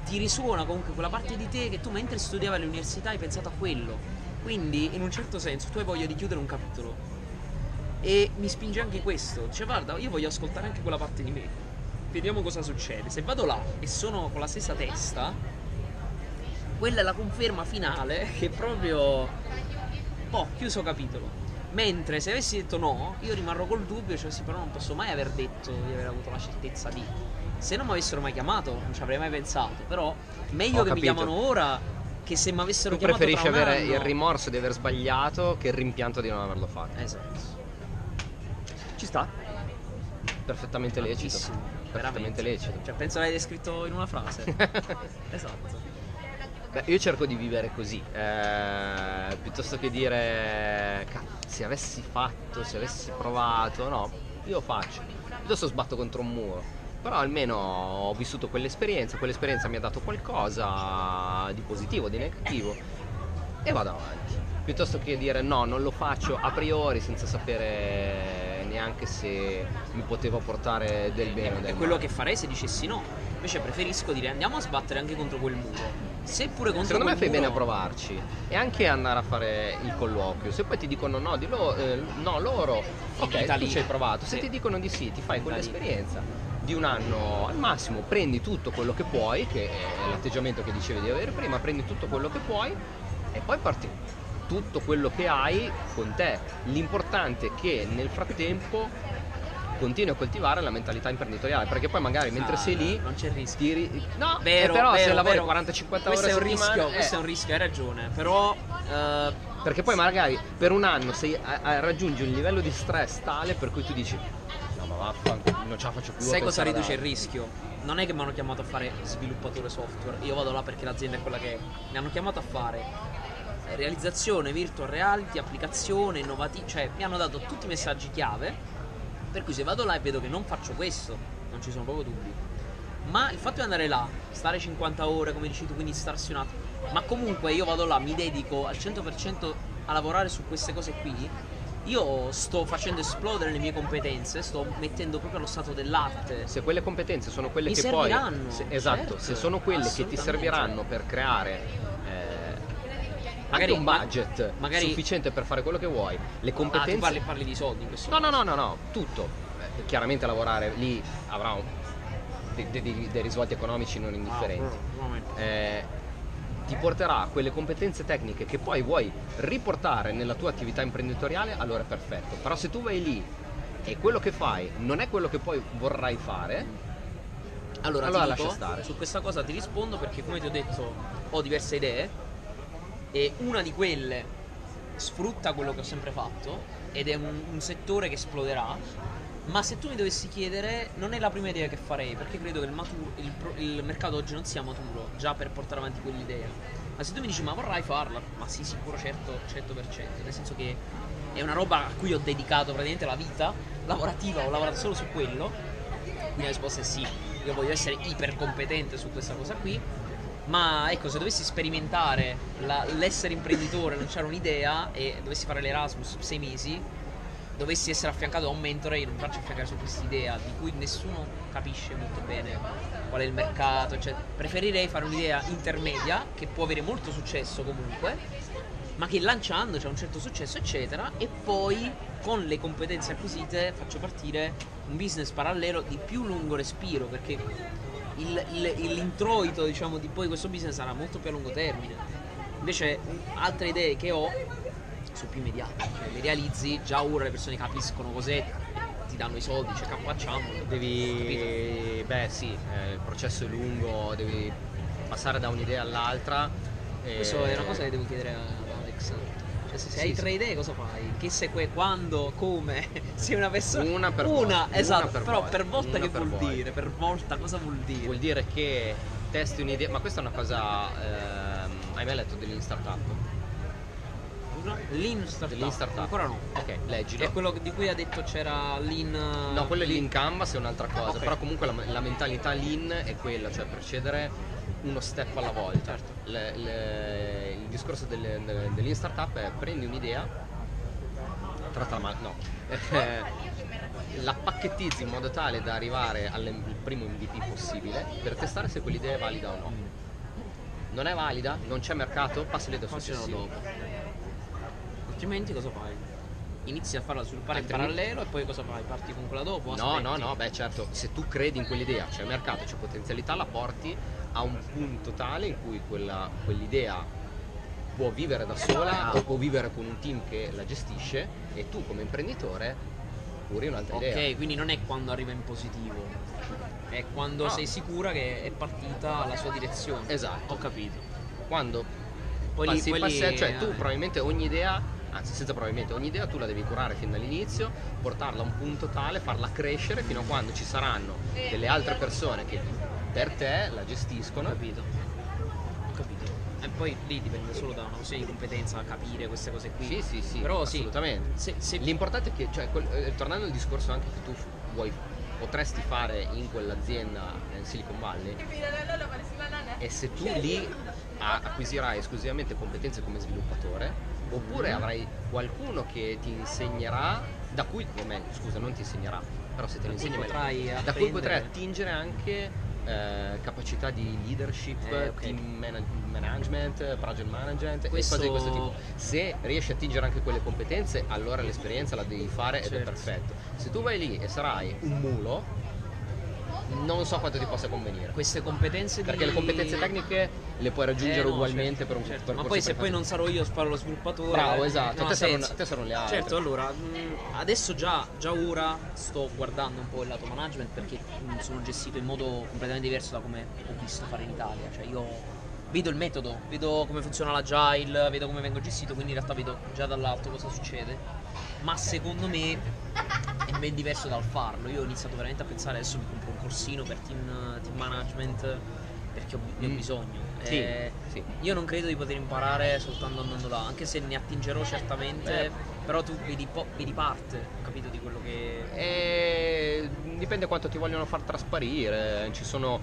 ti risuona comunque quella parte di te che tu mentre studiavi all'università hai pensato a quello, quindi in un certo senso tu hai voglia di chiudere un capitolo e mi spinge anche questo, cioè guarda io voglio ascoltare anche quella parte di me. Vediamo cosa succede. Se vado là e sono con la stessa testa, quella è la conferma finale che proprio boh, chiuso capitolo. Mentre se avessi detto no, io rimarrò col dubbio, cioè sì, però non posso mai aver detto di aver avuto la certezza di. Se non mi avessero mai chiamato, non ci avrei mai pensato. Però meglio Ho che capito. mi chiamano ora che se mi avessero tu chiamato. Tu preferisci avere anno... il rimorso di aver sbagliato che il rimpianto di non averlo fatto. Esatto. Ci sta. Perfettamente Tantissimo. lecito. Perfettamente lecito. Cioè, penso l'hai descritto in una frase. Esatto. Beh, io cerco di vivere così, eh, piuttosto che dire cazzo, se avessi fatto, se avessi provato, no, io faccio. Piuttosto sbatto contro un muro. Però almeno ho vissuto quell'esperienza, quell'esperienza mi ha dato qualcosa di positivo, di negativo e vado avanti. Piuttosto che dire no, non lo faccio a priori senza sapere neanche se mi poteva portare del bene o del male. È quello che farei se dicessi no. Invece preferisco dire andiamo a sbattere anche contro quel muro. Se pure contro Secondo quel me fai muro... bene a provarci e anche andare a fare il colloquio. Se poi ti dicono no di lo, eh, no loro, ok, tu ci hai provato. Se sì. ti dicono di sì, ti fai Italia. quell'esperienza di un anno al massimo, prendi tutto quello che puoi, che è l'atteggiamento che dicevi di avere prima, prendi tutto quello che puoi e poi parti tutto quello che hai con te. L'importante è che nel frattempo continui a coltivare la mentalità imprenditoriale, perché poi magari mentre ah, sei lì non c'è il rischio. Tiri... No, vero, eh però vero, se lavori quaranta cinquanta ore a settimana, rischio, eh. questo è un rischio, hai ragione, però eh, perché poi magari per un anno sei, a, a, raggiungi un livello di stress tale per cui tu dici no, ma vaffanculo, non ce la faccio più. Sai cosa riduce da... il rischio? Non è che mi hanno chiamato a fare sviluppatore software, io vado là perché l'azienda è quella che è. Mi hanno chiamato a fare realizzazione, virtual reality, applicazione, innovativa, cioè mi hanno dato tutti i messaggi chiave, per cui se vado là e vedo che non faccio questo, non ci sono proprio dubbi. Ma il fatto di andare là, stare cinquanta ore, come dici tu, quindi starsi un attimo, ma comunque io vado là, mi dedico al cento per cento a lavorare su queste cose qui, io sto facendo esplodere le mie competenze, sto mettendo proprio allo stato dell'arte. Se quelle competenze sono quelle mi che serviranno, poi... Se, esatto, certo, se sono quelle che ti serviranno per creare... Magari un budget magari... sufficiente per fare quello che vuoi, le competenze. Ah, tu parli, parli di soldi in questo no, no, no, no, no, tutto. Beh, chiaramente lavorare lì avrà un... dei, dei, dei risvolti economici non indifferenti. Ah, eh, ti porterà a quelle competenze tecniche che poi vuoi riportare nella tua attività imprenditoriale, allora è perfetto. Però se tu vai lì e quello che fai non è quello che poi vorrai fare, allora, allora lascia stare. Su questa cosa ti rispondo perché, come ti ho detto, ho diverse idee. E una di quelle sfrutta quello che ho sempre fatto ed è un, un settore che esploderà Ma se tu mi dovessi chiedere, non è la prima idea che farei, perché credo che il, maturo, il, il mercato oggi non sia maturo già per portare avanti quell'idea. Ma se tu mi dici ma vorrai farla, ma sì, sicuro, certo, cento per cento, nel senso che è una roba a cui ho dedicato praticamente la vita lavorativa, ho lavorato solo su quello, quindi la risposta è sì, io voglio essere ipercompetente su questa cosa qui. Ma ecco, se dovessi sperimentare la, l'essere imprenditore, lanciare un'idea e dovessi fare l'Erasmus sei mesi, dovessi essere affiancato da un mentore e non farci affiancare su quest'idea di cui nessuno capisce molto bene qual è il mercato, cioè, preferirei fare un'idea intermedia che può avere molto successo comunque, ma che lanciando c'è un certo successo eccetera, e poi con le competenze acquisite faccio partire un business parallelo di più lungo respiro, perché il, il, l'introito, diciamo, di poi questo business sarà molto più a lungo termine. Invece altre idee che ho sono più immediate, cioè le realizzi già ora, le persone capiscono cos'è, ti danno i soldi, cioè capacciamo. Devi, beh sì, eh, il processo è lungo, devi passare da un'idea all'altra. E... questo è una cosa che devo chiedere a Alex, cioè se, se sì, hai sì. tre idee cosa fai? Che segue, quando, come? Sei una persona, una per una, volta, esatto, una per però volta. per volta una che per vuol volta. dire? Per volta cosa vuol dire? Vuol dire che testi un'idea, ma questa è una cosa, ehm, hai mai letto dell'Lean Startup? Lean Startup. Lean Startup ancora no. Ok, leggilo. È quello di cui ha detto c'era Lean. No, quello è Lean Canvas, è un'altra cosa. Okay. Però comunque la, la mentalità Lean è quella, cioè procedere uno step alla volta. Certo. Le, le, il discorso del, del, del Lean Startup è prendi un'idea, tratta male, no, la pacchettizzi in modo tale da arrivare al primo M V P possibile per testare se quell'idea è valida o no. Non è valida, non c'è mercato, passa l'idea successiva dopo. Altrimenti cosa fai? Inizi a farla sviluppare in parallelo e poi cosa fai? Parti con quella dopo? No, no, no, beh certo, se tu credi in quell'idea, c'è mercato, c'è potenzialità, la porti a un punto tale in cui quella, quell'idea può vivere da sola o può vivere con un team che la gestisce e tu come imprenditore pure un'altra okay, idea. Ok, quindi non è quando arriva in positivo, è quando no. sei sicura che è partita la sua direzione. Esatto. Ho capito. Quando poi passi lì, poi passi, lì, cioè tu eh. probabilmente ogni idea... anzi senza probabilmente ogni idea tu la devi curare fin dall'inizio, portarla a un punto tale, farla crescere fino a quando ci saranno delle altre persone che per te la gestiscono. Ho capito ho capito e poi lì dipende solo da una questione di competenza a capire queste cose qui. Sì sì sì, però assolutamente sì. Se, se... l'importante è che, cioè, quel, tornando al discorso anche che tu vuoi potresti fare in quell'azienda nel Silicon Valley, e se tu lì acquisirai esclusivamente competenze come sviluppatore oppure avrai qualcuno che ti insegnerà, da cui, come, scusa, non ti insegnerà, però se te lo insegni da cui potrai attingere anche eh, capacità di leadership, eh, okay. team man- management, project management, questo... e cose di questo tipo. Se riesci a attingere anche quelle competenze, allora l'esperienza la devi fare ed certo. è perfetto. Se tu vai lì e sarai un mulo, non so quanto ti possa convenire. Queste competenze di... perché le competenze tecniche le puoi raggiungere eh no, ugualmente certo, per un certo. percorso. Ma poi se poi non sarò io a fare lo sviluppatore. Bravo, esatto, te saranno, te saranno le altre. Certo, allora mh, adesso già, già ora sto guardando un po' il lato management, perché mh, sono gestito in modo completamente diverso da come ho visto fare in Italia. Cioè io vedo il metodo, vedo come funziona l'agile, vedo come vengo gestito, quindi in realtà vedo già dall'alto cosa succede. Ma secondo me è ben diverso dal farlo. Io ho iniziato veramente a pensare, adesso mi compro un corsino per team, team management, perché ho, ne ho bisogno. mm. sì, sì. Io non credo di poter imparare soltanto andando là, anche se ne attingerò certamente. Beh. Però tu vedi, po- vedi parte, ho capito, di quello che... E... dipende quanto ti vogliono far trasparire. Ci sono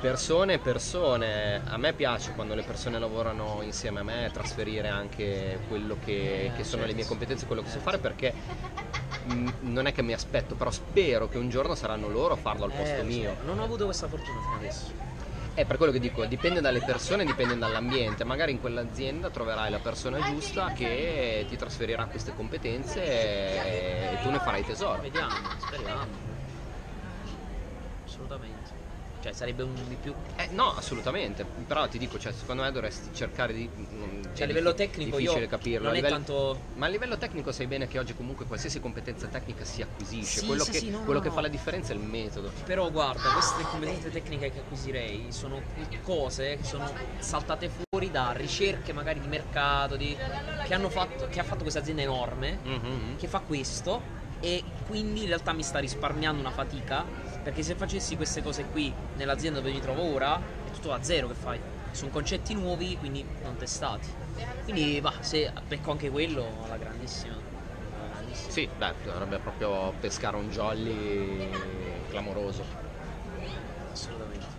persone e persone. A me piace quando le persone lavorano insieme a me trasferire anche quello che, eh, che sono certo. le mie competenze, quello che eh, so fare, perché non è che mi aspetto, però spero che un giorno saranno loro a farlo al posto eh, mio. Non ho avuto questa fortuna fino adesso. È per quello che dico, dipende dalle persone, dipende dall'ambiente. Magari in quell'azienda troverai la persona giusta che ti trasferirà queste competenze e tu ne farai tesoro. Vediamo, speriamo. Assolutamente. Cioè sarebbe un di più. Eh, no, assolutamente. Però ti dico, cioè, secondo me dovresti cercare di... Cioè, cioè a livello di, tecnico difficile io capirlo. Non a livello, è tanto... Ma a livello tecnico sai bene che oggi comunque qualsiasi competenza tecnica si acquisisce. Sì, quello sì, che, sì, no, quello no, che no. fa la differenza è il metodo. Però guarda, queste competenze tecniche che acquisirei sono cose che sono saltate fuori da ricerche magari di mercato, di, che hanno fatto, che ha fatto questa azienda enorme, mm-hmm. che fa questo. e quindi in realtà mi sta risparmiando una fatica, perché se facessi queste cose qui nell'azienda dove mi trovo ora è tutto da zero che fai, sono concetti nuovi quindi non testati, quindi va, se becco anche quello alla grandissima, alla grandissima. Sì, beh, dovrebbe proprio pescare un jolly clamoroso.